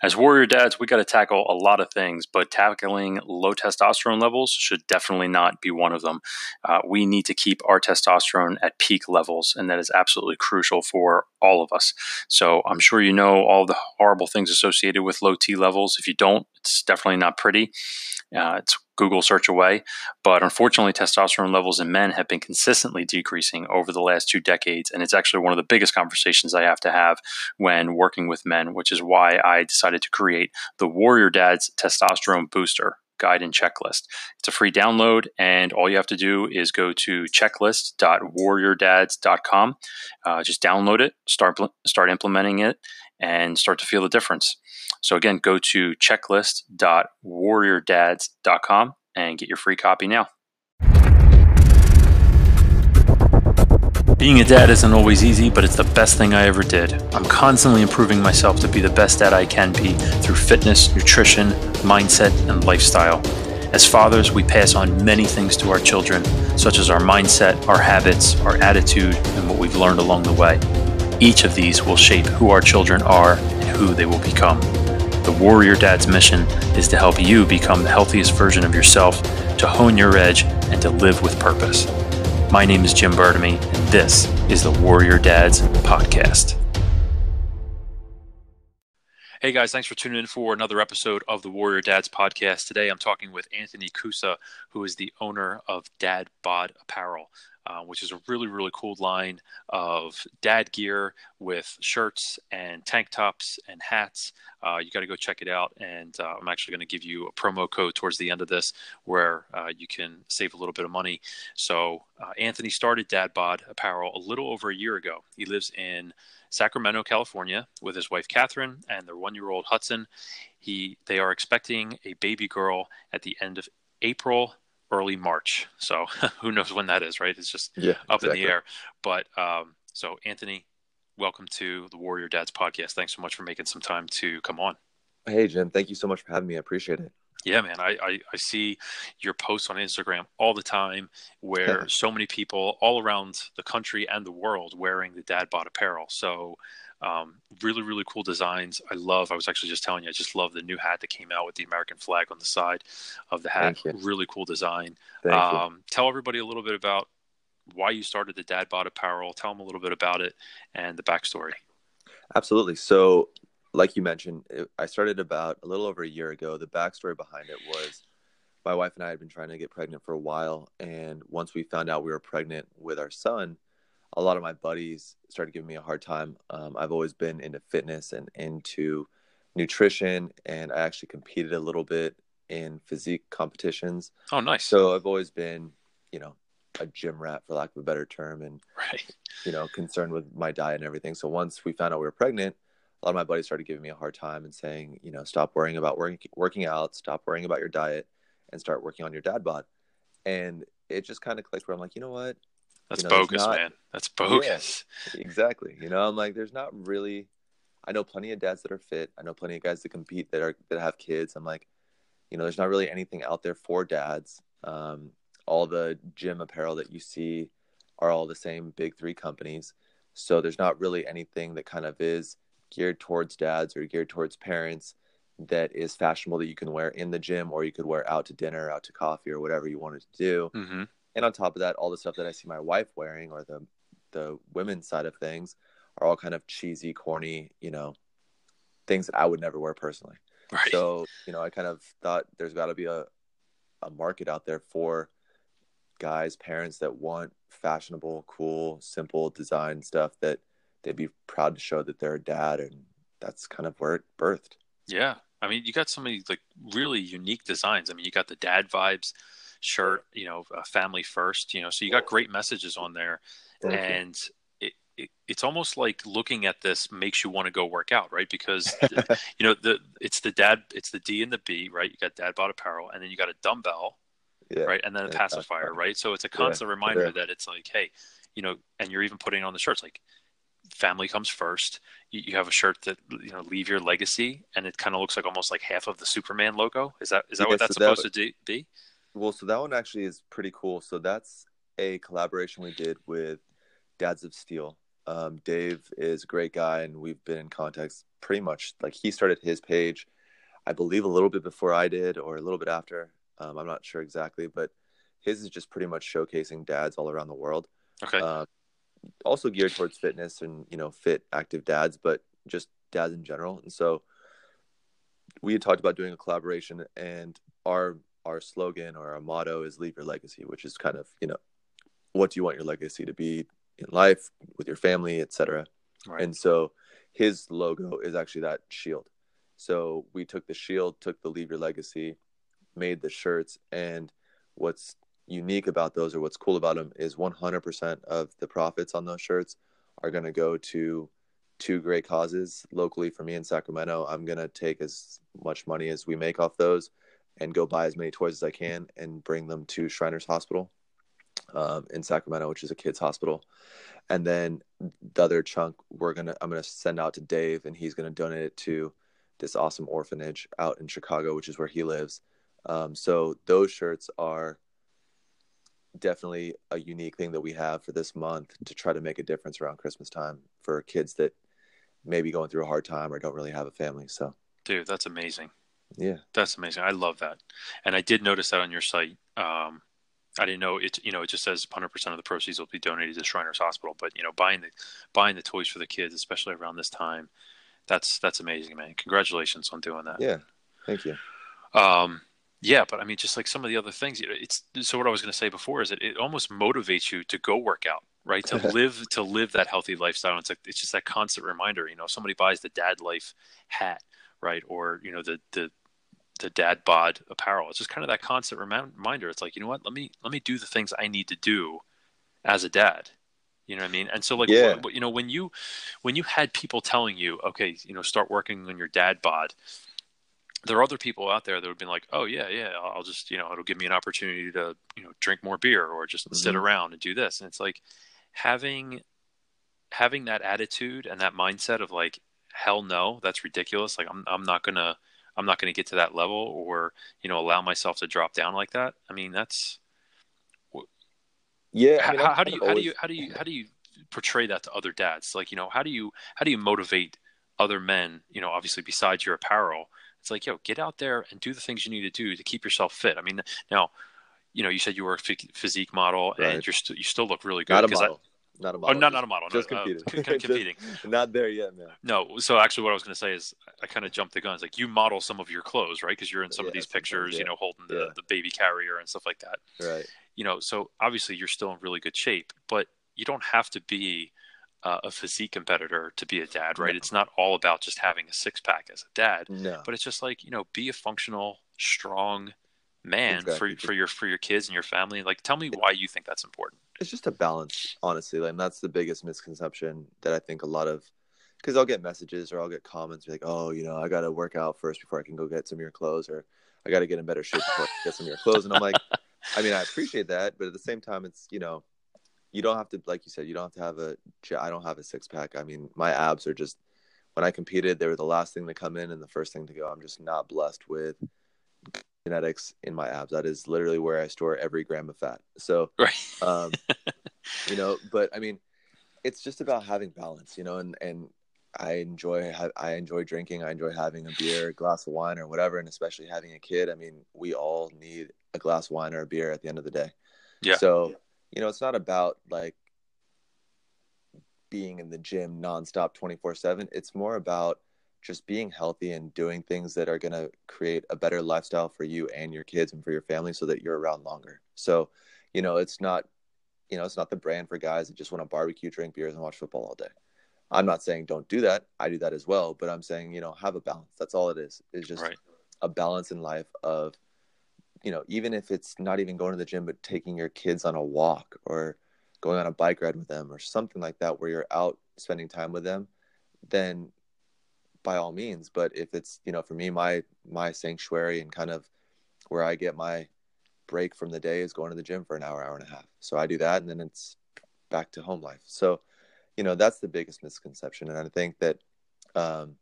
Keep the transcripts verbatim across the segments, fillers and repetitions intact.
As warrior dads, we got to tackle a lot of things, but tackling low testosterone levels should definitely not be one of them. Uh, we need to keep our testosterone at peak levels, and that is absolutely crucial for all of us. So I'm sure you know all the horrible things associated with low T levels. If you don't, it's definitely not pretty. Uh, it's Google search away. But unfortunately, testosterone levels in men have been consistently decreasing over the last two decades. And it's actually one of the biggest conversations I have to have when working with men, which is why I decided to create the Warrior Dads Testosterone Booster Guide and Checklist. It's a free download, and all you have to do is go to checklist dot warrior dads dot com. Uh, just download it, start, start implementing it, and start to feel the difference. So again, go to checklist dot warrior dads dot com and get your free copy now. Being a dad isn't always easy, but it's the best thing I ever did. I'm constantly improving myself to be the best dad I can be through fitness, nutrition, mindset, and lifestyle. As fathers, we pass on many things to our children, such as our mindset, our habits, our attitude, and what we've learned along the way. Each of these will shape who our children are and who they will become. The Warrior Dad's mission is to help you become the healthiest version of yourself, to hone your edge, and to live with purpose. My name is Jim Bartomeu, and this is the Warrior Dads Podcast. Hey guys, thanks for tuning in for another episode of the Warrior Dads Podcast. Today I'm talking with Anthony Kusa, who is the owner of Dad Bod Apparel, uh, which is a really, really cool line of dad gear with shirts and tank tops and hats. Uh, you got to go check it out, and uh, I'm actually going to give you a promo code towards the end of this where uh, you can save a little bit of money. So uh, Anthony started Dad Bod Apparel a little over a year ago. He lives in Sacramento, California, with his wife Catherine and their one-year-old Hudson. He they are expecting a baby girl at the end of April, early March. So who knows when that is, right? It's just yeah, up exactly. in the air. But um, so Anthony, welcome to the Warrior Dads Podcast. Thanks so much for making some time to come on. Hey Jim, thank you so much for having me. I appreciate it. Yeah, man, I, I, I see your posts on Instagram all the time where so many people all around the country and the world wearing the Dad Bod Apparel. So um, really, really cool designs. I love, I was actually just telling you, I just love the new hat that came out with the American flag on the side of the hat. Really cool design. Um, tell everybody a little bit about why you started the Dad Bod Apparel. Tell them a little bit about it and the backstory. Absolutely. So like you mentioned, it, I started about a little over a year ago. The backstory behind it was my wife and I had been trying to get pregnant for a while. And once we found out we were pregnant with our son, a lot of my buddies started giving me a hard time. Um, I've always been into fitness and into nutrition. And I actually competed a little bit in physique competitions. Oh, nice. So I've always been, you know, a gym rat, for lack of a better term. And, right. you know, concerned with my diet and everything. So once we found out we were pregnant, a lot of my buddies started giving me a hard time and saying, you know, stop worrying about work, working out, stop worrying about your diet, and start working on your dad bod. And it just kind of clicked where I'm like, you know what? That's you know, bogus, not... man. That's bogus. Yeah, exactly. You know, I'm like, there's not really, I know plenty of dads that are fit. I know plenty of guys that compete that are, that have kids. I'm like, you know, there's not really anything out there for dads. Um, all the gym apparel that you see are all the same big three companies. So there's not really anything that kind of is geared towards dads or geared towards parents that is fashionable that you can wear in the gym, or you could wear out to dinner, out to coffee, or whatever you wanted to do. Mm-hmm. And on top of that, all the stuff that I see my wife wearing, or the the women's side of things, are all kind of cheesy, corny, you know, things that I would never wear personally. Right. So, you know, I kind of thought there's got to be a, a market out there for guys, parents that want fashionable, cool, simple design stuff that they'd be proud to show that they're a dad, and that's kind of where it birthed. Yeah. I mean, you got so many like really unique designs. I mean, you got the Dad Vibes shirt, you know, uh, family first, you know, so you got great messages on there. Thank and it, it, it's almost like looking at this makes you want to go work out, right? Because the, you know, the, it's the dad, it's the D and the B, right? You got Dad Bod Apparel, and then you got a dumbbell, yeah, right? And then a pacifier, right? So it's a constant yeah, reminder yeah. that it's like, hey, you know, and you're even putting on the shirts, like, family comes first. You, you have a shirt that, you know, leave your legacy, and it kind of looks like almost like half of the Superman logo. Is that is that yeah, what that's so supposed that, to be? Well, so that one actually is pretty cool. So that's a collaboration we did with Dads of Steel. Um, Dave is a great guy, and we've been in contact pretty much, like, he started his page, I believe, a little bit before I did, or a little bit after. Um, I'm not sure exactly, but his is just pretty much showcasing dads all around the world. Okay. Uh, also geared towards fitness and, you know, fit, active dads, but just dads in general. And so we had talked about doing a collaboration, and our our slogan or our motto is "Leave Your Legacy," which is kind of, you know, what do you want your legacy to be in life, with your family, et cetera. Right. And so his logo is actually that shield. So we took the shield, took the "Leave Your Legacy," made the shirts, and what's unique about those, or what's cool about them, is one hundred percent of the profits on those shirts are going to go to two great causes locally. For me in Sacramento, I'm going to take as much money as we make off those and go buy as many toys as I can and bring them to Shriners Hospital um, in Sacramento, which is a kids hospital. And then the other chunk, we're going to, I'm going to send out to Dave, and he's going to donate it to this awesome orphanage out in Chicago, which is where he lives. Um, so those shirts are definitely a unique thing that we have for this month to try to make a difference around Christmas time for kids that may be going through a hard time or don't really have a family. So, dude, that's amazing. Yeah, that's amazing. I love that. And I did notice that on your site. Um, I didn't know it, you know, it just says one hundred percent of the proceeds will be donated to Shriners Hospital, but, you know, buying the, buying the toys for the kids, especially around this time, that's, that's amazing, man. Congratulations on doing that. Yeah. Thank you. Um, Yeah, but I mean, just like some of the other things, it's so what I was going to say before is that it almost motivates you to go work out, right? To live, to live that healthy lifestyle. And it's like, it's just that constant reminder, you know, if somebody buys the Dad Life hat, right? Or, you know, the, the, the Dad Bod apparel, it's just kind of that constant reminder. It's like, you know what, let me, let me do the things I need to do as a dad. You know what I mean? And so like, yeah. what, you know, when you, when you had people telling you, okay, you know, start working on your Dad Bod, there are other people out there that would have been like, oh yeah, yeah, I'll just, you know, it'll give me an opportunity to, you know, drink more beer or just mm-hmm. sit around and do this. And it's like having, having that attitude and that mindset of like, hell no, that's ridiculous. Like I'm, I'm not gonna, I'm not going to get to that level or, you know, allow myself to drop down like that. I mean, that's. Yeah. I mean, how, how do you, always... how do you, how do you, how do you portray that to other dads? Like, you know, how do you, how do you motivate other men, you know, obviously besides your apparel? It's like, yo, get out there and do the things you need to do to keep yourself fit. I mean, now, you know, you said you were a f- physique model, right. and you're st- you still look really good. Not a model. I, not a model. Oh, not, not a model. Just no, competing. Uh, just competing. Not there yet, man. No. So actually what I was going to say is I kind of jumped the gun. It's like you model some of your clothes, right? Because you're in some yeah, of these pictures, yeah. you know, holding the, yeah. the baby carrier and stuff like that. Right. You know, so obviously you're still in really good shape, but you don't have to be Uh, a physique competitor to be a dad, right? No. It's not all about just having a six pack as a dad, no. but it's just like, you know, be a functional, strong man exactly. for for your for your kids and your family. Like, tell me why you think that's important. It's just a balance, honestly. Like, and that's the biggest misconception that I think a lot of, because I'll get messages or I'll get comments like, oh, you know, I got to work out first before I can go get some of your clothes, or I got to get in better shape before I can get some of your clothes. And I'm like, I mean, I appreciate that, but at the same time, it's, you know, you don't have to, like you said, you don't have to have a, I don't have a six pack. I mean, my abs are just, when I competed, they were the last thing to come in and the first thing to go. I'm just not blessed with genetics in my abs. That is literally where I store every gram of fat. So, right. um, you know, but I mean, it's just about having balance, you know, and, and I enjoy, I enjoy drinking. I enjoy having a beer, a glass of wine or whatever. And especially having a kid. I mean, we all need a glass of wine or a beer at the end of the day. Yeah. So, yeah. You know, it's not about like being in the gym nonstop twenty-four seven. It's more about just being healthy and doing things that are going to create a better lifestyle for you and your kids and for your family so that you're around longer. So, you know, it's not, you know, it's not the brand for guys that just want to barbecue, drink beers and watch football all day. I'm not saying don't do that. I do that as well, but I'm saying, you know, have a balance. That's all it is. It's just right. a balance in life of, you know, even if it's not even going to the gym, but taking your kids on a walk or going on a bike ride with them or something like that, where you're out spending time with them, then by all means. But if it's, you know, for me, my, my sanctuary and kind of where I get my break from the day is going to the gym for an hour, hour and a half. So I do that and then it's back to home life. So, you know, that's the biggest misconception. And I think that, um,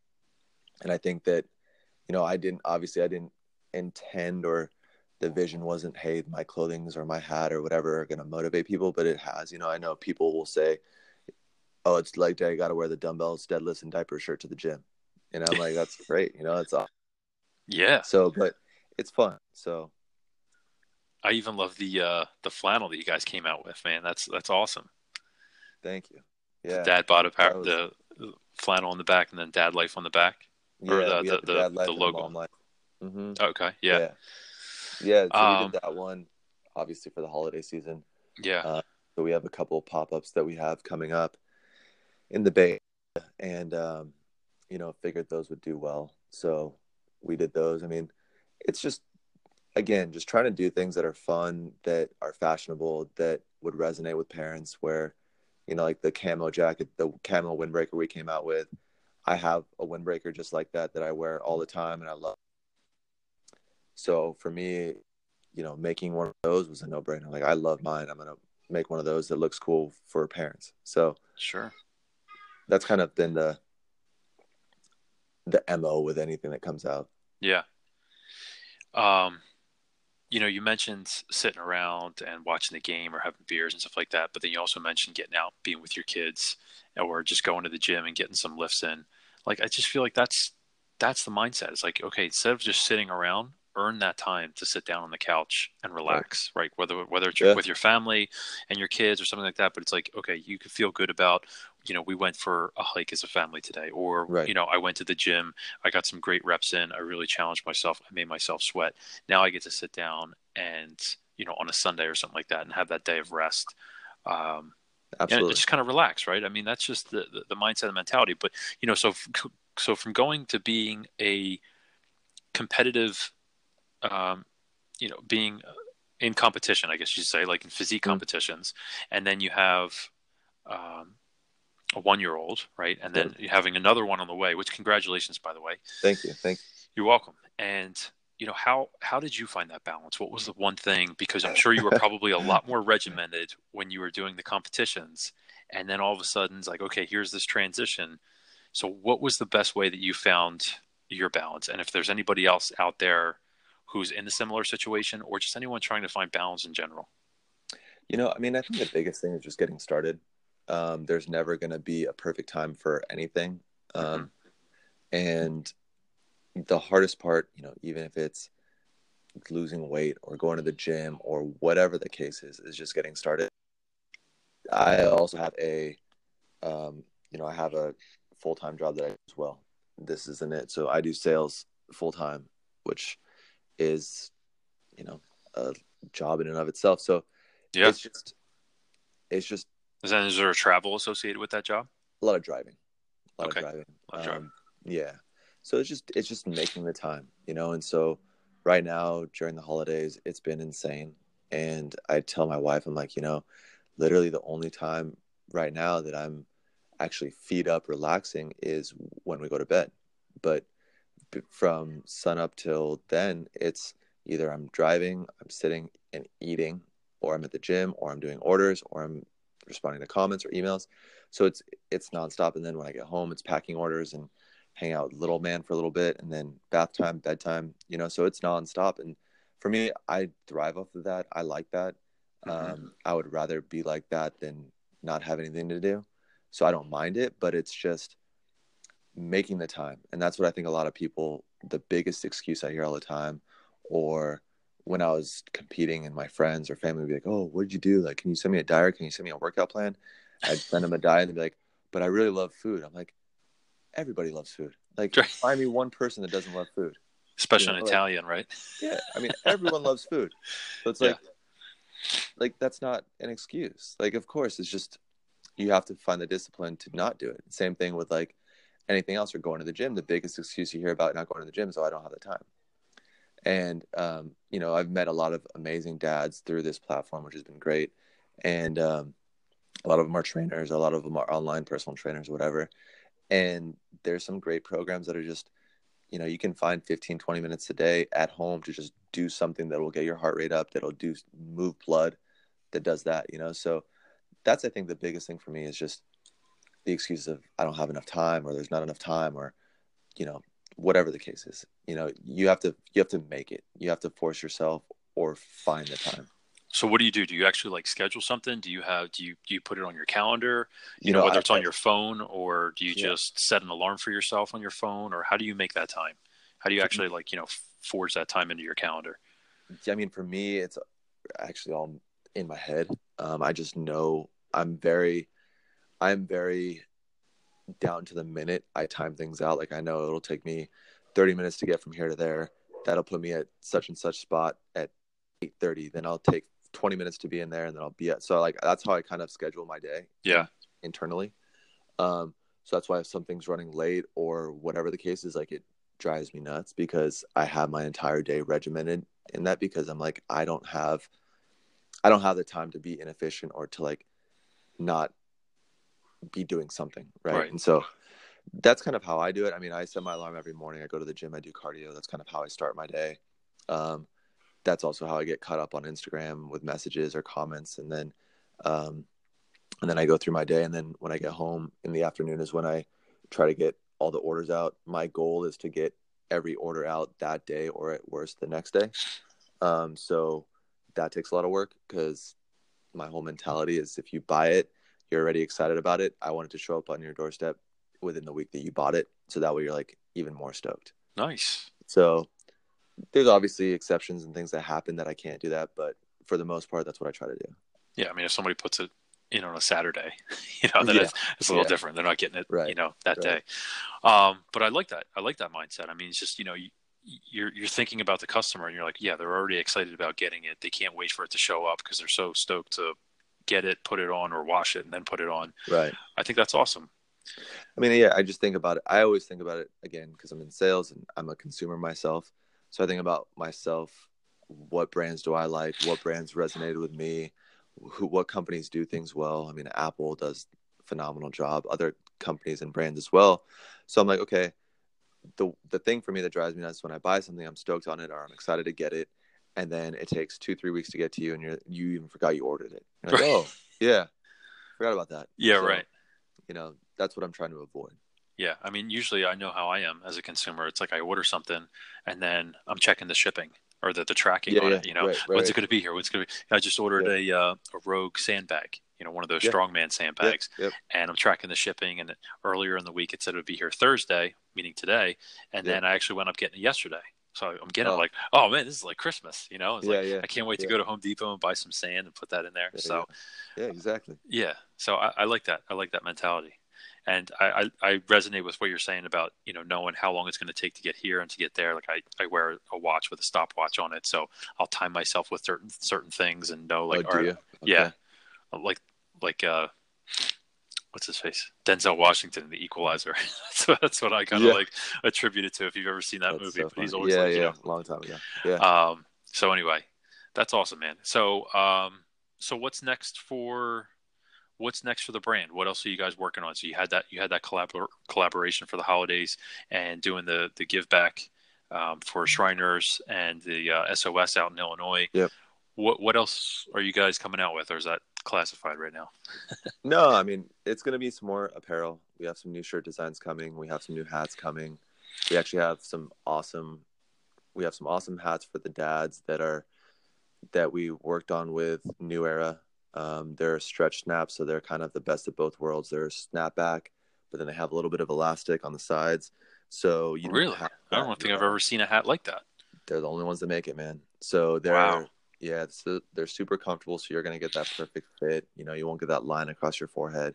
and I think that, you know, I didn't, obviously I didn't intend or, the vision wasn't, hey, my clothing or my hat or whatever are going to motivate people, but it has. You know, I know people will say, oh, it's leg day, I got to wear the dumbbells, deadlifts, and diaper shirt to the gym. And I'm like, that's great. You know, that's awesome. Yeah. So, but it's fun. So. I even love the uh, the flannel that you guys came out with, man. That's that's awesome. Thank you. Yeah. Dad Bod Apparel, was... the flannel on the back, and then Dad Life on the back. Yeah, or the, the, the, the, the, the logo. Mm-hmm. Okay. Yeah. Yeah. yeah so um, we did that one, obviously, for the holiday season. Yeah. Uh, so we have a couple of pop-ups that we have coming up in the Bay, and um, you know, figured those would do well, so we did those. I mean, it's just, again, just trying to do things that are fun, that are fashionable, that would resonate with parents. Where, you know, like the camo jacket, the camo windbreaker we came out with. I have a windbreaker just like that that I wear all the time, and I love. So for me, you know, making one of those was a no-brainer. Like, I love mine. I'm gonna make one of those that looks cool for parents. So sure, that's kind of been the the M O with anything that comes out. Yeah. Um, you know, you mentioned sitting around and watching the game or having beers and stuff like that, but then you also mentioned getting out, being with your kids, or just going to the gym and getting some lifts in. Like, I just feel like that's that's the mindset. It's like, okay, instead of just sitting around, earn that time to sit down on the couch and relax, right? right? Whether whether it's yeah. with your family and your kids or something like that, but it's like, okay, you can feel good about, you know, we went for a hike as a family today, or, right. you know, I went to the gym, I got some great reps in, I really challenged myself, I made myself sweat. Now I get to sit down and, you know, on a Sunday or something like that and have that day of rest. Um, Absolutely. And just kind of relax, right? I mean, that's just the, the, the mindset and mentality. But, you know, so, so from going to being a competitive um you know being in competition, I guess you say, like in physique mm-hmm. competitions, and then you have um a one-year-old, right? And then mm-hmm. you're having another one on the way, which, congratulations, by the way. Thank you thank you. You're welcome. And you know, how how did you find that balance? What was the one thing, because I'm sure you were probably a lot more regimented when you were doing the competitions, and then all of a sudden it's like, okay, here's this transition. So what was the best way that you found your balance? And if there's anybody else out there who's in a similar situation, or just anyone trying to find balance in general? You know, I mean, I think the biggest thing is just getting started. Um, there's never going to be a perfect time for anything. Um, mm-hmm. And the hardest part, you know, even if it's losing weight or going to the gym or whatever the case is, is just getting started. I also have a, um, you know, I have a full-time job that I do as well. This isn't it. So I do sales full-time, which is, you know, a job in and of itself. So yeah. it's just, it's just. Is, that, is there a travel associated with that job? A lot of driving. A lot okay. of driving. A lot of driving. Um, yeah. So it's just, it's just making the time, you know? And so right now during the holidays, it's been insane. And I tell my wife, I'm like, you know, literally the only time right now that I'm actually feet up relaxing is when we go to bed. But from sun up till then, it's either I'm driving, I'm sitting and eating, or I'm at the gym, or I'm doing orders, or I'm responding to comments or emails. So it's it's nonstop. And then when I get home, it's packing orders and hang out with little man for a little bit, and then bath time, bedtime, you know, so it's nonstop. And for me, I thrive off of that. I like that. Mm-hmm. Um, I would rather be like that than not have anything to do. So I don't mind it, but it's just making the time. And that's what I think a lot of people, the biggest excuse I hear all the time, or when I was competing and my friends or family would be like, oh, what did you do? Like, can you send me a diet? Or can you send me a workout plan? I'd send them a diet and they'd be like, but I really love food. I'm like, everybody loves food. Like, right. Find me one person that doesn't love food. Especially, you know, an Italian, like, right? Yeah. I mean, everyone loves food. So it's like, yeah. like, that's not an excuse. Like, of course, it's just, you have to find the discipline to not do it. Same thing with like, anything else, or going to the gym. The biggest excuse you hear about not going to the gym is, oh, I don't have the time. And, um, you know, I've met a lot of amazing dads through this platform, which has been great. And um, a lot of them are trainers. A lot of them are online personal trainers, whatever. And there's some great programs that are just, you know, you can find fifteen, twenty minutes a day at home to just do something that will get your heart rate up, that'll do move blood, that does that, you know. So that's, I think, the biggest thing for me is just the excuse of, I don't have enough time, or there's not enough time, or, you know, whatever the case is. You know, you have to, you have to make it, you have to force yourself or find the time. So what do you do? Do you actually like schedule something? Do you have, do you, do you put it on your calendar, you, you know, know, whether I, it's on I, your phone, or do you yeah. just set an alarm for yourself on your phone, or how do you make that time? How do you actually like, you know, forge that time into your calendar? Yeah, I mean, for me, it's actually all in my head. Um, I just know I'm very, I'm very down to the minute. I time things out. Like I know it'll take me thirty minutes to get from here to there. That'll put me at such and such spot at eight thirty. Then I'll take twenty minutes to be in there, and then I'll be at, so like, that's how I kind of schedule my day. Yeah. Internally. Um, so that's why if something's running late or whatever the case is, like it drives me nuts because I have my entire day regimented in that, because I'm like, I don't have, I don't have the time to be inefficient or to like not be doing something. Right. right. And so that's kind of how I do it. I mean, I set my alarm every morning. I go to the gym, I do cardio. That's kind of how I start my day. Um, that's also how I get caught up on Instagram with messages or comments. And then, um, and then I go through my day. And then when I get home in the afternoon is when I try to get all the orders out. My goal is to get every order out that day, or at worst the next day. Um, so that takes a lot of work because my whole mentality is if you buy it, you're already excited about it. I want it to show up on your doorstep within the week that you bought it. So that way you're like even more stoked. Nice. So there's obviously exceptions and things that happen that I can't do that. But for the most part, that's what I try to do. Yeah. I mean, if somebody puts it in on a Saturday, you know, then yeah. it's, it's a little yeah. different. They're not getting it, right. you know, that right. day. Um, but I like that. I like that mindset. I mean, it's just, you know, you, you're you're thinking about the customer and you're like, yeah, they're already excited about getting it. They can't wait for it to show up because they're so stoked to get it, put it on, or wash it and then put it on. Right. I think that's awesome. I mean, yeah, I just think about it. I always think about it again, because I'm in sales and I'm a consumer myself. So I think about myself, what brands do I like? What brands resonated with me? Who, what companies do things well? I mean, Apple does a phenomenal job, other companies and brands as well. So I'm like, okay, the the thing for me that drives me nuts is when I buy something, I'm stoked on it or I'm excited to get it. And then it takes two, three weeks to get to you and you're, you even forgot you ordered it. You're like, right. Oh, yeah. Forgot about that. Yeah, so, right. You know, that's what I'm trying to avoid. Yeah. I mean, usually I know how I am as a consumer. It's like I order something and then I'm checking the shipping or the, the tracking yeah, on yeah. it. You know, right, right, when's right. it going to be here? When's it going to be? I just ordered yeah. a uh, a Rogue sandbag, you know, one of those yeah. strongman sandbags. Yeah. Yeah. And I'm tracking the shipping. And earlier in the week, it said it would be here Thursday, meaning today. And yeah. then I actually went up getting it yesterday. So I'm getting oh. like, oh man, this is like Christmas, you know? It's yeah, like, yeah, I can't wait yeah. to go to Home Depot and buy some sand and put that in there. Yeah, so, yeah. yeah, exactly. Yeah. So I, I like that. I like that mentality. And I, I, I resonate with what you're saying about, you know, knowing how long it's going to take to get here and to get there. Like I, I wear a watch with a stopwatch on it. So I'll time myself with certain, certain things and know like, oh, all right, okay. yeah, like, like, uh, what's his face? Denzel Washington, The Equalizer. So that's what I kind of yeah. like attribute it to. If you've ever seen that that's movie, so but funny. He's always yeah, like, yeah, you know, long time ago. Yeah. Um, so anyway, that's awesome, man. So, um, so what's next for, what's next for the brand? What else are you guys working on? So you had that, you had that collabor- collaboration for the holidays and doing the, the give back, um, for Shriners and the, uh, S O S out in Illinois. Yep. What, what else are you guys coming out with? Or is that classified right now? No, I mean, it's going to be some more apparel. We have some new shirt designs coming. We have some new hats coming. We actually have some awesome, we have some awesome hats for the dads that are, that we worked on with New Era. Um, they're stretch snaps, so they're kind of the best of both worlds. They're snapback, but then they have a little bit of elastic on the sides. So you really, I don't think I've ever seen a hat like that. They're the only ones that make it, man. So they're, wow. yeah, so they're super comfortable. So you're going to get that perfect fit. You know, you won't get that line across your forehead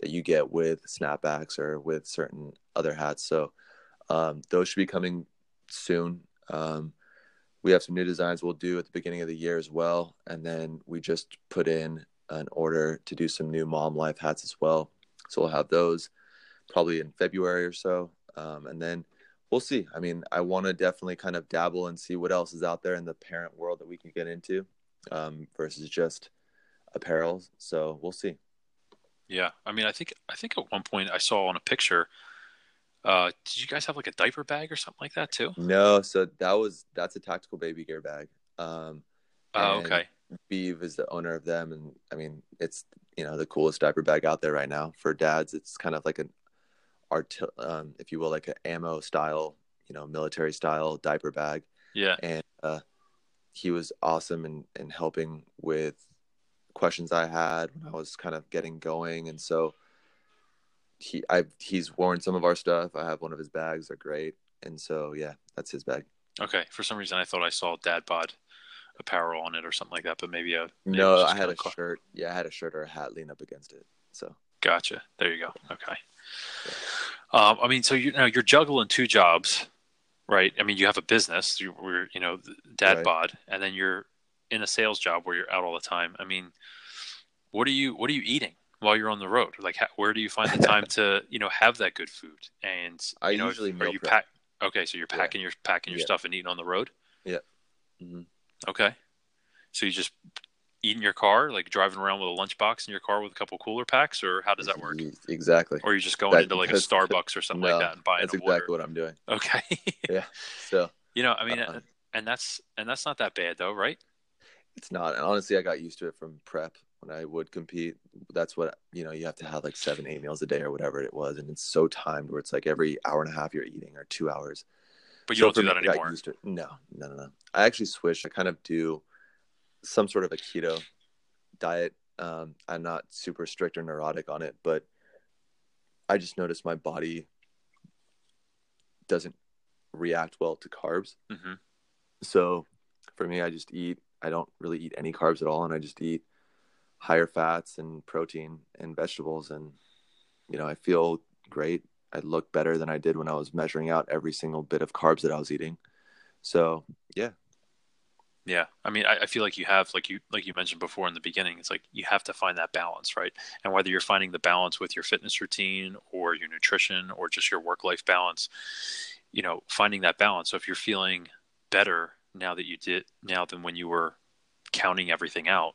that you get with snapbacks or with certain other hats. So, um, those should be coming soon. Um, We have some new designs we'll do at the beginning of the year as well. And then we just put in an order to do some new mom life hats as well. So we'll have those probably in February or so. Um, and then we'll see. I mean, I want to definitely kind of dabble and see what else is out there in the parent world that we can get into um, versus just apparel. So we'll see. Yeah. I mean, I think, I think at one point I saw on a picture, Uh, did you guys have like a diaper bag or something like that too? No, so that was that's a tactical baby gear bag. Um, oh, okay. Beav is the owner of them, and I mean, it's you know the coolest diaper bag out there right now for dads. It's kind of like an art, um, if you will, like an ammo style, you know, military style diaper bag. Yeah. And uh, he was awesome in, in helping with questions I had when I was kind of getting going. And so he, I, he's worn some of our stuff. I have one of his bags. They're great. And so, yeah, that's his bag. Okay. For some reason, I thought I saw Dad Bod Apparel on it or something like that, but maybe a, maybe no, I had a car. shirt. Yeah. I had a shirt or a hat lean up against it. So. Gotcha. There you go. Okay. Yeah. Um, I mean, so you know, you're juggling two jobs, right? I mean, you have a business, you were, you know, Dad right. Bod, and then you're in a sales job where you're out all the time. I mean, what are you, what are you eating while you're on the road? Like, how, where do you find the time to, you know, have that good food? And you I know, usually are you pack? Okay. So you're packing yeah. your, packing your yeah. stuff and eating on the road. Yeah. Mm-hmm. Okay. So you just eat in your car, like driving around with a lunchbox in your car with a couple cooler packs, or how does that work? Exactly. Or you're just going that, into like a Starbucks or something no, like that and buying a water. That's exactly what I'm doing. Okay. Yeah. So, you know, I mean, uh, and that's, and that's not that bad though, right? It's not. And honestly, I got used to it from prep when I would compete. That's what, you know, you have to have like seven, eight meals a day or whatever it was. And it's so timed where it's like every hour and a half you're eating or two hours. But you so don't do that me, anymore. No, no, no, no. I actually switched. I kind of do some sort of a keto diet. Um, I'm not super strict or neurotic on it, but I just noticed my body doesn't react well to carbs. Mm-hmm. So for me, I just eat. I don't really eat any carbs at all, and I just eat higher fats and protein and vegetables. And, you know, I feel great. I look better than I did when I was measuring out every single bit of carbs that I was eating. So, yeah. Yeah. I mean, I, I feel like you have, like you, like you mentioned before in the beginning, it's like you have to find that balance, right? And whether you're finding the balance with your fitness routine or your nutrition or just your work-life balance, you know, finding that balance. So if you're feeling better now that you did now than when you were counting everything out,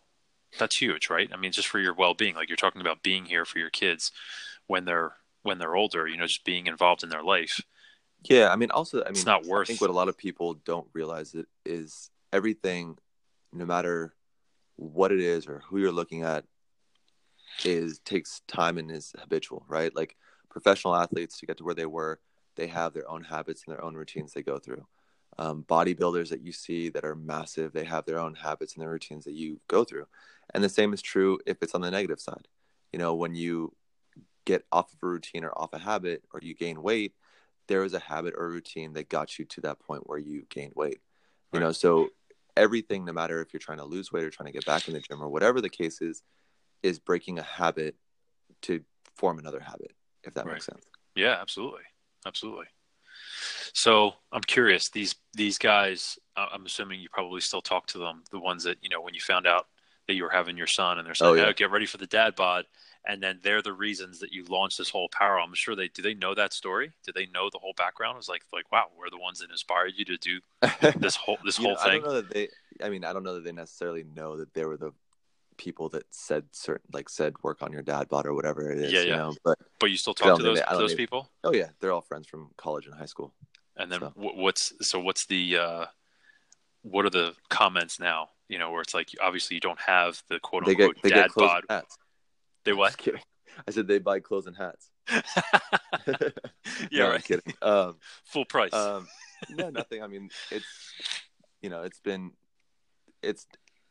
that's huge, right? I mean, just for your well-being, like you're talking about being here for your kids when they're, when they're older, you know, just being involved in their life. Yeah. I mean, also, I mean, it's not worth. I think what a lot of people don't realize it is everything, no matter what it is or who you're looking at, is takes time and is habitual, right? Like professional athletes to get to where they were, they have their own habits and their own routines they go through. Um, bodybuilders that you see that are massive, they have their own habits and their routines that you go through. And the same is true if it's on the negative side. You know, when you get off of a routine or off a habit or you gain weight, there was a habit or routine that got you to that point where you gained weight, you right. know? So everything, no matter if you're trying to lose weight or trying to get back in the gym or whatever the case is, is breaking a habit to form another habit, if that right. makes sense. Yeah, absolutely. Absolutely. So I'm curious, these, these guys, I'm assuming you probably still talk to them, the ones that, you know, when you found out that you were having your son and they're saying, oh, yeah. oh, get ready for the Dad Bod. And then they're the reasons that you launched this whole apparel. I'm sure they, do they know that story? Do they know the whole background? It was like, like, wow, we're the ones that inspired you to do this whole, this whole know, thing. I don't know that they, I mean, I don't know that they necessarily know that they were the people that said certain, like said, work on your Dad Bod or whatever it is, yeah, yeah. you know, but, but you still talk to those, they, those even, people. Oh yeah. They're all friends from college and high school. And then so. what's, so what's the, uh, what are the comments now, you know, where it's like, obviously you don't have the quote they unquote get, Dad Bod. Hats. They what? Just kidding. I said they buy clothes and hats. Yeah, no, right. I'm kidding. Um, Full price. Um, no, nothing. I mean, it's you know, it's been, it's.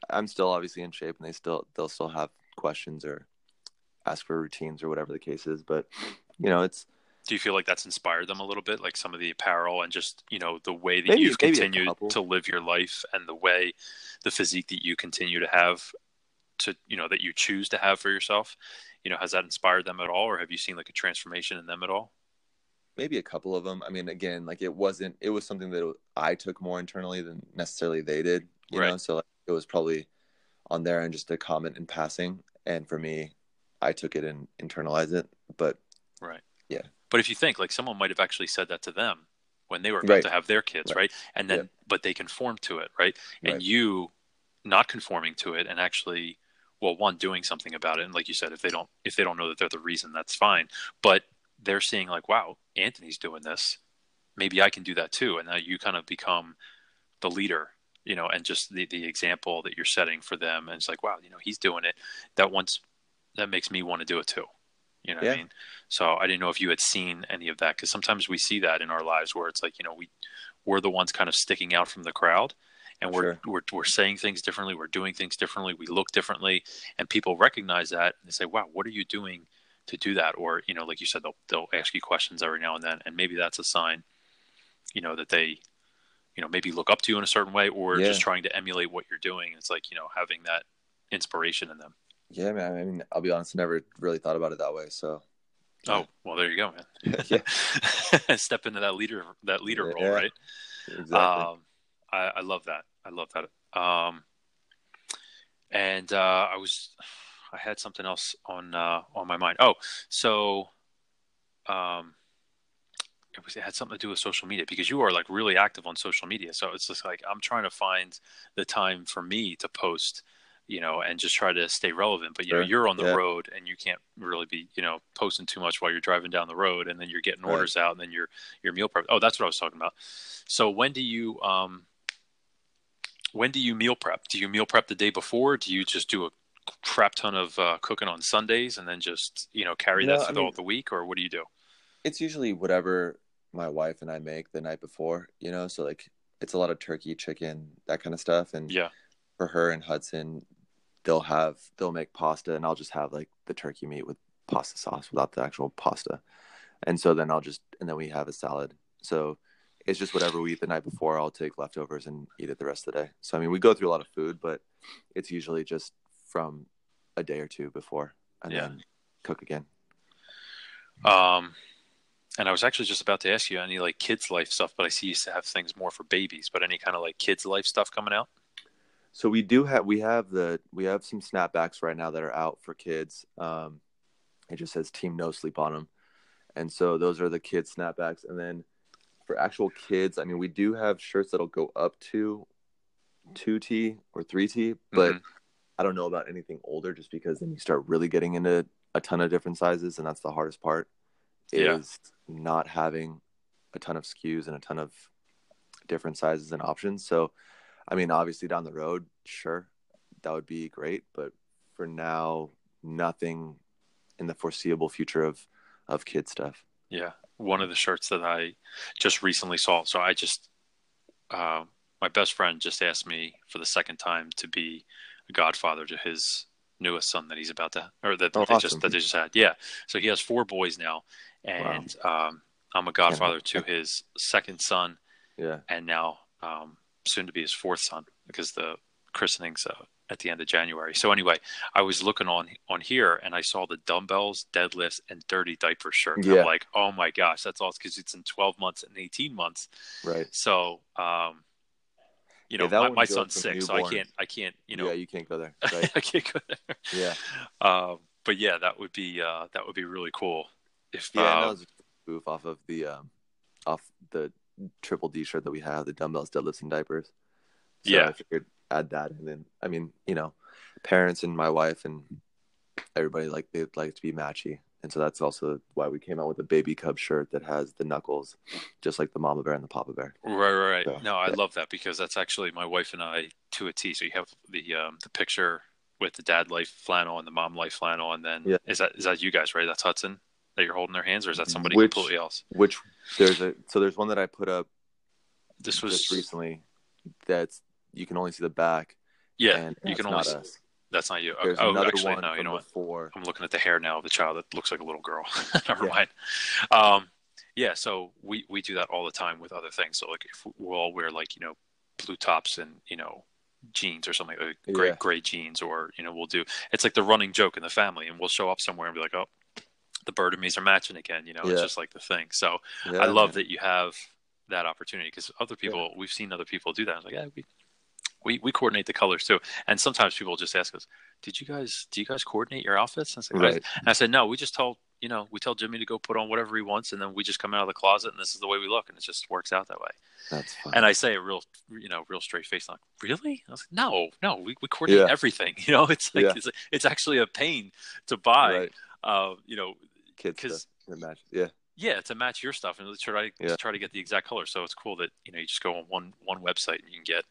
I'm still obviously in shape, and they still they'll still have questions or ask for routines or whatever the case is. But you know, it's. Do you feel like that's inspired them a little bit, like some of the apparel and just you know the way that maybe, you've maybe continued to live your life and the way the physique that you continue to have. To, you know, that you choose to have for yourself, you know, has that inspired them at all? Or have you seen like a transformation in them at all? Maybe a couple of them. I mean, again, like it wasn't, it was something that I took more internally than necessarily they did, you right. know? So like, it was probably on there and just a comment in passing. And for me, I took it and internalized it, but right. Yeah. But if you think like someone might've actually said that to them when they were about right. to have their kids. Right. right? And then, yeah. but they conform to it. Right. And right. you not conforming to it and actually, well, one, doing something about it. And like you said, if they don't, if they don't know that they're the reason, that's fine. But they're seeing like, wow, Anthony's doing this. Maybe I can do that too. And now you kind of become the leader, you know, and just the, the example that you're setting for them. And it's like, wow, you know, he's doing it. That once that makes me want to do it too. You know yeah. what I mean? So I didn't know if you had seen any of that. Cause sometimes we see that in our lives where it's like, you know, we we're the ones kind of sticking out from the crowd. and we're, sure. we're we're saying things differently, we're doing things differently, we look differently, and people recognize that and they say, wow, what are you doing to do that? Or, you know, like you said, they'll they'll ask you questions every now and then, and maybe that's a sign, you know, that they, you know, maybe look up to you in a certain way, or yeah. just trying to emulate what you're doing. It's like, you know, having that inspiration in them. Yeah, man. I mean, I'll be honest, I never really thought about it that way. So. Yeah. Oh, well, there you go, man. yeah. Step into that leader, that leader yeah, role, yeah. right? Exactly. Um, I, I love that. I love that. Um, and uh, I was, I had something else on uh, on my mind. Oh, so, um, it was it had something to do with social media, because you are like really active on social media. So it's just like I'm trying to find the time for me to post, you know, and just try to stay relevant. But you sure. know, you're on the yeah. road, and you can't really be, you know, posting too much while you're driving down the road, and then you're getting orders right. out, and then you're your meal prep. Oh, that's what I was talking about. So when do you um, when do you meal prep? Do you meal prep the day before? Do you just do a crap ton of uh, cooking on Sundays and then just, you know, carry you know, that through I mean, all the week, or what do you do? It's usually whatever my wife and I make the night before, you know, so like it's a lot of turkey, chicken, that kind of stuff. And yeah. for her and Hudson, they'll have, they'll make pasta, and I'll just have like the turkey meat with pasta sauce without the actual pasta. And so then I'll just, and then we have a salad. So it's just whatever we eat the night before, I'll take leftovers and eat it the rest of the day. So, I mean, we go through a lot of food, but it's usually just from a day or two before, and yeah. then cook again. Um, and I was actually just about to ask you any like kids life stuff, but I see you have things more for babies, but any kind of like kids life stuff coming out? So we do have, we have the, we have some snapbacks right now that are out for kids. Um, it just says Team No Sleep on them. And so those are the kids snapbacks. And then for actual kids, I mean, we do have shirts that'll go up to two T or three T, but mm-hmm. I don't know about anything older, just because then you start really getting into a ton of different sizes. And that's the hardest part, is yeah. not having a ton of S K Us and a ton of different sizes and options. So, I mean, obviously down the road, sure, that would be great. But for now, nothing in the foreseeable future of, of kid stuff. Yeah. One of the shirts that I just recently saw. So I just, uh, my best friend just asked me for the second time to be godfather to his newest son that he's about to, or that, oh, that they awesome. just that they just had. Yeah, so he has four boys now, and wow. um I'm a godfather yeah. to his second son, yeah, and now um soon to be his fourth son, because the christening's uh, at the end of January. So anyway, I was looking on on here, and I saw the dumbbells, deadlifts, and dirty diaper shirt. Yeah. I'm like, oh my gosh, that's all, because it's in twelve months and eighteen months, right? So um you know, yeah, my, my son's sick, so I can't, I can't, you know. Yeah, you can't go there. Right? I can't go there. Yeah. Um, but yeah, that would be, uh, that would be really cool. If, yeah, um, that was a goof off of the, um, off the triple D shirt that we have, the dumbbells, deadlifts, and diapers. So yeah. I figured add that. And then, I mean, you know, parents and my wife and everybody, like, they like to be matchy. And so that's also why we came out with a baby cub shirt that has the knuckles, just like the mama bear and the papa bear. Right, right, right. So, no, I yeah. love that, because that's actually my wife and I to a T. So you have the um, the picture with the dad life flannel and the mom life flannel, and then yeah. is that is that you guys, right? That's Hudson that you're holding their hands, or is that somebody which, completely else? Which there's a so there's one that I put up. This was just recently. That's you can only see the back. Yeah, and you can only see. Us. That's not you. There's oh, actually, no, you know what? Before. I'm looking at the hair now of the child that looks like a little girl. Never yeah. mind. Um, yeah, so we, we do that all the time with other things. So, like, if we'll all wear, like, you know, blue tops and, you know, jeans or something, like gray, yeah. gray jeans, or, you know, we'll do – it's like the running joke in the family, and we'll show up somewhere and be like, oh, the bird and me's are matching again. You know, yeah. it's just like the thing. So yeah, I love man. that you have that opportunity, because other people yeah. – we've seen other people do that. I was like, yeah, we – We we coordinate the colors too, and sometimes people just ask us, "Did you guys do you guys coordinate your outfits?" And I, said, right. and I said, "No, we just tell you know we tell Jimmy to go put on whatever he wants, and then we just come out of the closet, and this is the way we look, and it just works out that way." That's fine. And I say a real you know real straight face, like, "Really?" I was like, "No, no, we, we coordinate yeah. everything." You know, it's like yeah. it's it's actually a pain to buy, right. uh, you know, kids stuff. Yeah. Yeah, to match your stuff, and let's try yeah. to try to get the exact color. So it's cool that you know you just go on one one website and you can get.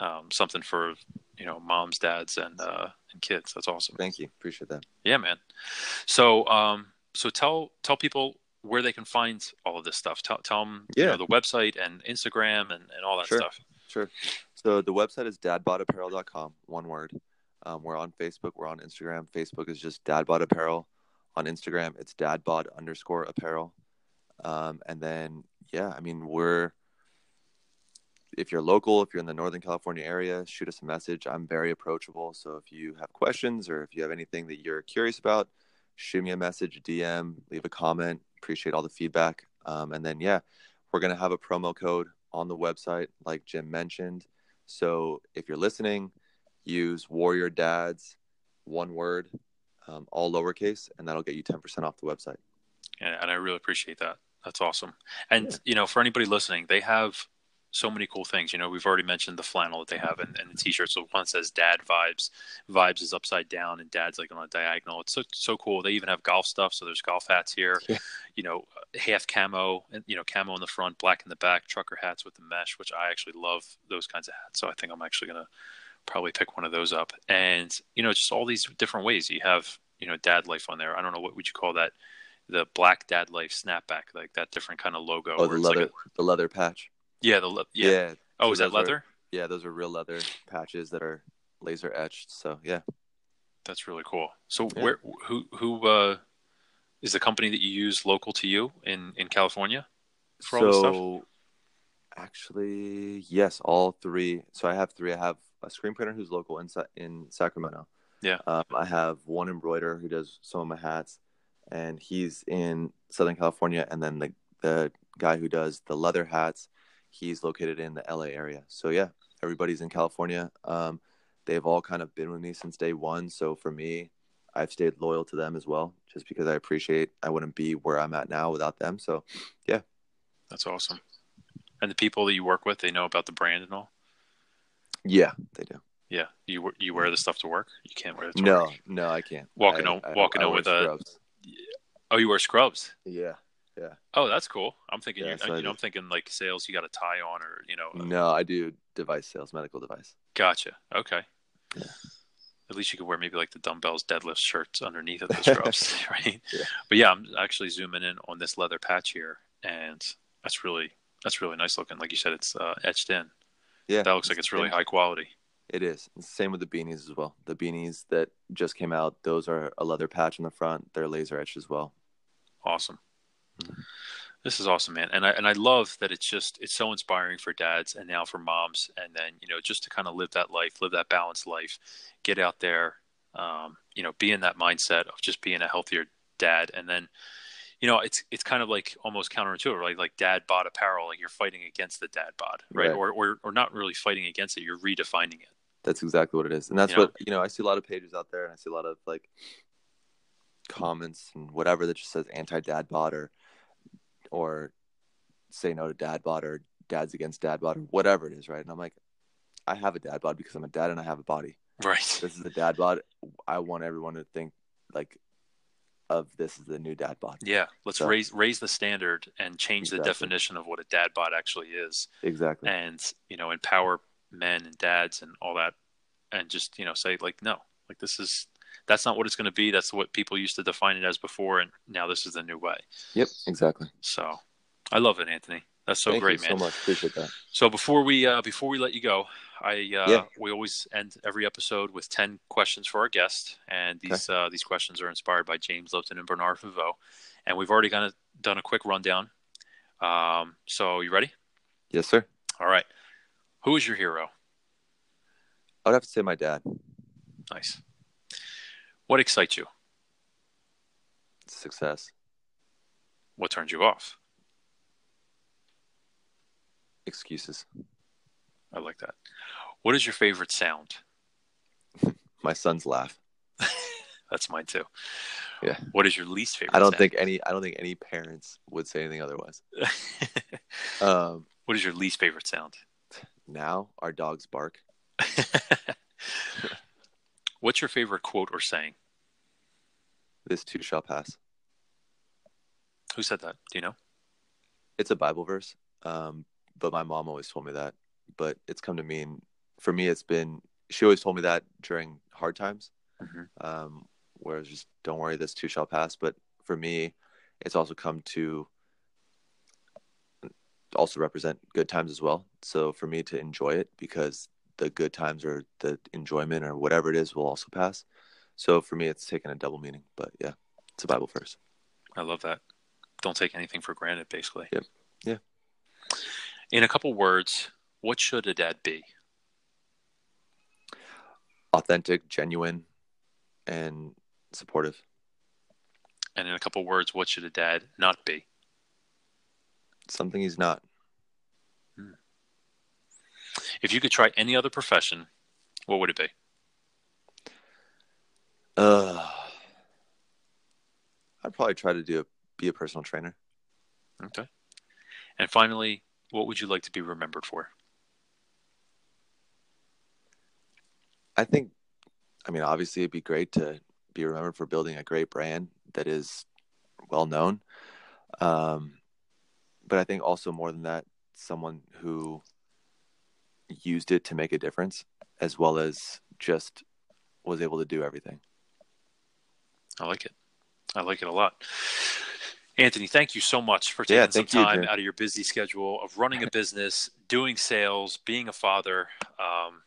Um, something for, you know, moms, dads, and uh, and kids. That's awesome. Thank you. Appreciate that. Yeah, man. So, um, so tell tell people where they can find all of this stuff. Tell tell them, yeah. you know, the website and Instagram and, and all that sure. stuff. Sure. So the website is dad bod apparel dot com, one word. Um, we're on Facebook. We're on Instagram. Facebook is just Dad Bod Apparel. On Instagram, it's dadbod underscore apparel. Um, and then, yeah, I mean, we're, if you're local, if you're in the Northern California area, shoot us a message. I'm very approachable. So if you have questions or if you have anything that you're curious about, shoot me a message, D M, leave a comment. Appreciate all the feedback. Um, and then, yeah, we're going to have a promo code on the website, like Jim mentioned. So if you're listening, use Warrior Dads, one word, um, all lowercase, and that'll get you ten percent off the website. And, and I really appreciate that. That's awesome. And, yeah. you know, for anybody listening, they have so many cool things. You know, we've already mentioned the flannel that they have and, and the t-shirt. So one says Dad Vibes. Vibes is upside down and Dad's like on a diagonal. It's so, so cool. They even have golf stuff. So there's golf hats here, yeah. you know, half camo, and you know, camo in the front, black in the back, trucker hats with the mesh, which I actually love those kinds of hats. So I think I'm actually going to probably pick one of those up. And, you know, just all these different ways you have, you know, Dad Life on there. I don't know, what would you call that? The black Dad Life snapback, like that different kind of logo. Oh, the leather, like a, the leather patch. Yeah, the le- yeah. yeah. Oh, so is that leather? Are, yeah, those are real leather patches that are laser etched. So yeah, that's really cool. So yeah. where who who uh, is the company that you use local to you in, in California for so, all this stuff? Actually, yes, all three. So I have three. I have a screen printer who's local in in Sacramento. Yeah. Um, I have one embroiderer who does some of my hats, and he's in Southern California. And then the the guy who does the leather hats, he's located in the L A area. So yeah, everybody's in California. Um, they've all kind of been with me since day one. So for me, I've stayed loyal to them as well, just because I appreciate, I wouldn't be where I'm at now without them. So yeah. That's awesome. And the people that you work with, they know about the brand and all? Yeah, they do. Yeah. You you wear the stuff to work? You can't wear it to no, work? No, no, I can't. Walking I, on, I, walking I, I on with scrubs. a... Oh, you wear scrubs? Yeah. Yeah. Oh, that's cool. I'm thinking, yeah, you're, so you know, I'm thinking like sales, you got a tie on or, you know. Uh, no, I do device sales, medical device. Gotcha. Okay. Yeah. At least you could wear maybe like the dumbbells, deadlift shirts underneath of the straps, right? Yeah. But yeah, I'm actually zooming in on this leather patch here. And that's really, that's really nice looking. Like you said, it's uh, etched in. Yeah. That looks it's like it's really high quality. It is. It's the same with the beanies as well. The beanies that just came out, those are a leather patch in the front. They're laser etched as well. Awesome. This is awesome, man. And I, and I love that. It's just, it's so inspiring for dads and now for moms. And then, you know, just to kind of live that life, live that balanced life, get out there, um, you know, be in that mindset of just being a healthier dad. And then, you know, it's, it's kind of like almost counterintuitive, right? Like Dad Bod Apparel, like you're fighting against the dad bod, right? right. Or, or, or not really fighting against it. You're redefining it. That's exactly what it is. And that's you what, know? you know, I see a lot of pages out there and I see a lot of like comments and whatever that just says anti-dad bod or, or say no to dad bod or dads against dad bod or whatever it is, right? And I'm like, I have a dad bod because I'm a dad and I have a body. Right. This is a dad bod. I want everyone to think like of this is the new dad bod. Yeah. Let's so, raise raise the standard and change exactly. the definition of what a dad bod actually is. Exactly. And, you know, empower men and dads and all that and just, you know, say like, no, like this is that's not what it's going to be. That's what people used to define it as before. And now this is the new way. Yep, exactly. So I love it, Anthony. That's so Thank great, man. Thank you so much. Appreciate that. So before we, uh, before we let you go, I, uh, yeah. we always end every episode with ten questions for our guest. And these, okay. uh, these questions are inspired by James Lipton and Bernard Faveau. And we've already kind of done a quick rundown. Um, so you ready? Yes, sir. All right. Who is your hero? I would have to say my dad. Nice. What excites you? Success. What turns you off? Excuses. I like that. What is your favorite sound? My son's laugh. That's mine too. Yeah. What is your least favorite? I don't sound? think any. I don't think any parents would say anything otherwise. um, what is your least favorite sound? Now our dogs bark. What's your favorite quote or saying? This too shall pass. Who said that? Do you know? It's a Bible verse, um, but my mom always told me that. But it's come to mean, for me, it's been, she always told me that during hard times, mm-hmm. um, where it's just, don't worry, this too shall pass. But for me, it's also come to also represent good times as well. So for me to enjoy it, because the good times or the enjoyment or whatever it is will also pass. So for me, it's taken a double meaning, but yeah, it's a Bible verse. I love that. Don't take anything for granted, basically. Yep. Yeah. In a couple words, what should a dad be? Authentic, genuine, and supportive. And in a couple words, what should a dad not be? Something he's not. Hmm. If you could try any other profession, what would it be? Uh, I'd probably try to do a, be a personal trainer. Okay. And finally, what would you like to be remembered for? I think, I mean, obviously it'd be great to be remembered for building a great brand that is well known. Um, but I think also more than that, someone who used it to make a difference as well as just was able to do everything. I like it. I like it a lot. Anthony, thank you so much for taking yeah, some time you, out of your busy schedule of running a business, doing sales, being a father. Um,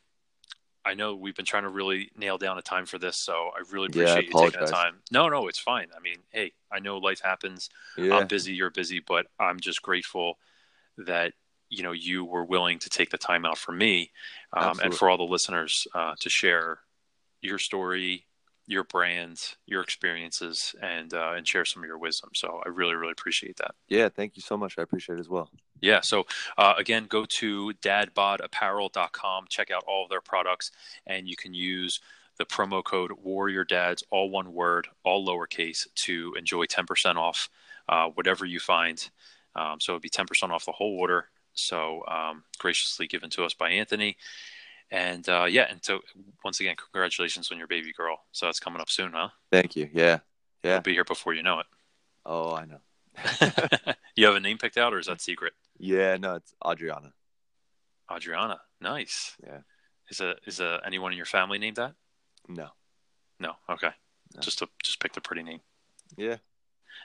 I know we've been trying to really nail down a time for this, so I really appreciate yeah, I you taking the time. No, no, it's fine. I mean, hey, I know life happens. Yeah. I'm busy, you're busy, but I'm just grateful that, you know, you were willing to take the time out for me um, and for all the listeners uh, to share your story, your brand, your experiences, and uh, and share some of your wisdom. So I really, really appreciate that. Yeah, thank you so much. I appreciate it as well. Yeah, so uh, again, go to dad bod apparel dot com, check out all of their products, and you can use the promo code Warrior Dads, all one word, all lowercase, to enjoy ten percent off uh, whatever you find. Um, so it would be ten percent off the whole order. So um, graciously given to us by Anthony. And uh, yeah, and so once again, congratulations on your baby girl. So that's coming up soon, huh? Thank you. Yeah, yeah. We'll be here before you know it. Oh, I know. You have a name picked out, or is that secret? Yeah, no, it's Adriana. Adriana, nice. Yeah. Is a is a anyone in your family named that? No. No. Okay. No. Just a, just picked a pretty name. Yeah.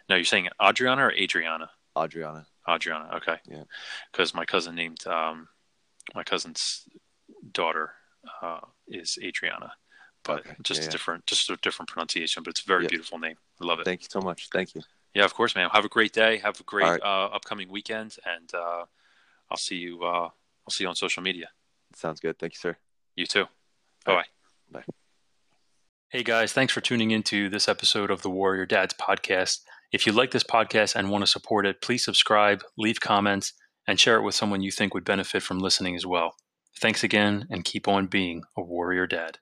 No, you're saying Adriana or Adriana? Adriana. Adriana. Okay. Yeah. Because my cousin named um, my cousin's daughter uh, is Adriana, but okay. just yeah, a yeah. different, just a different pronunciation. But it's a very yep. beautiful name. I love it. Thank you so much. Thank you. Yeah, of course, man. Have a great day. Have a great right. uh, upcoming weekend, and uh, I'll see you. Uh, I'll see you on social media. Sounds good. Thank you, sir. You too. Bye. Right. Bye. Hey guys, thanks for tuning into this episode of the Warrior Dads Podcast. If you like this podcast and want to support it, please subscribe, leave comments, and share it with someone you think would benefit from listening as well. Thanks again, and keep on being a warrior dad.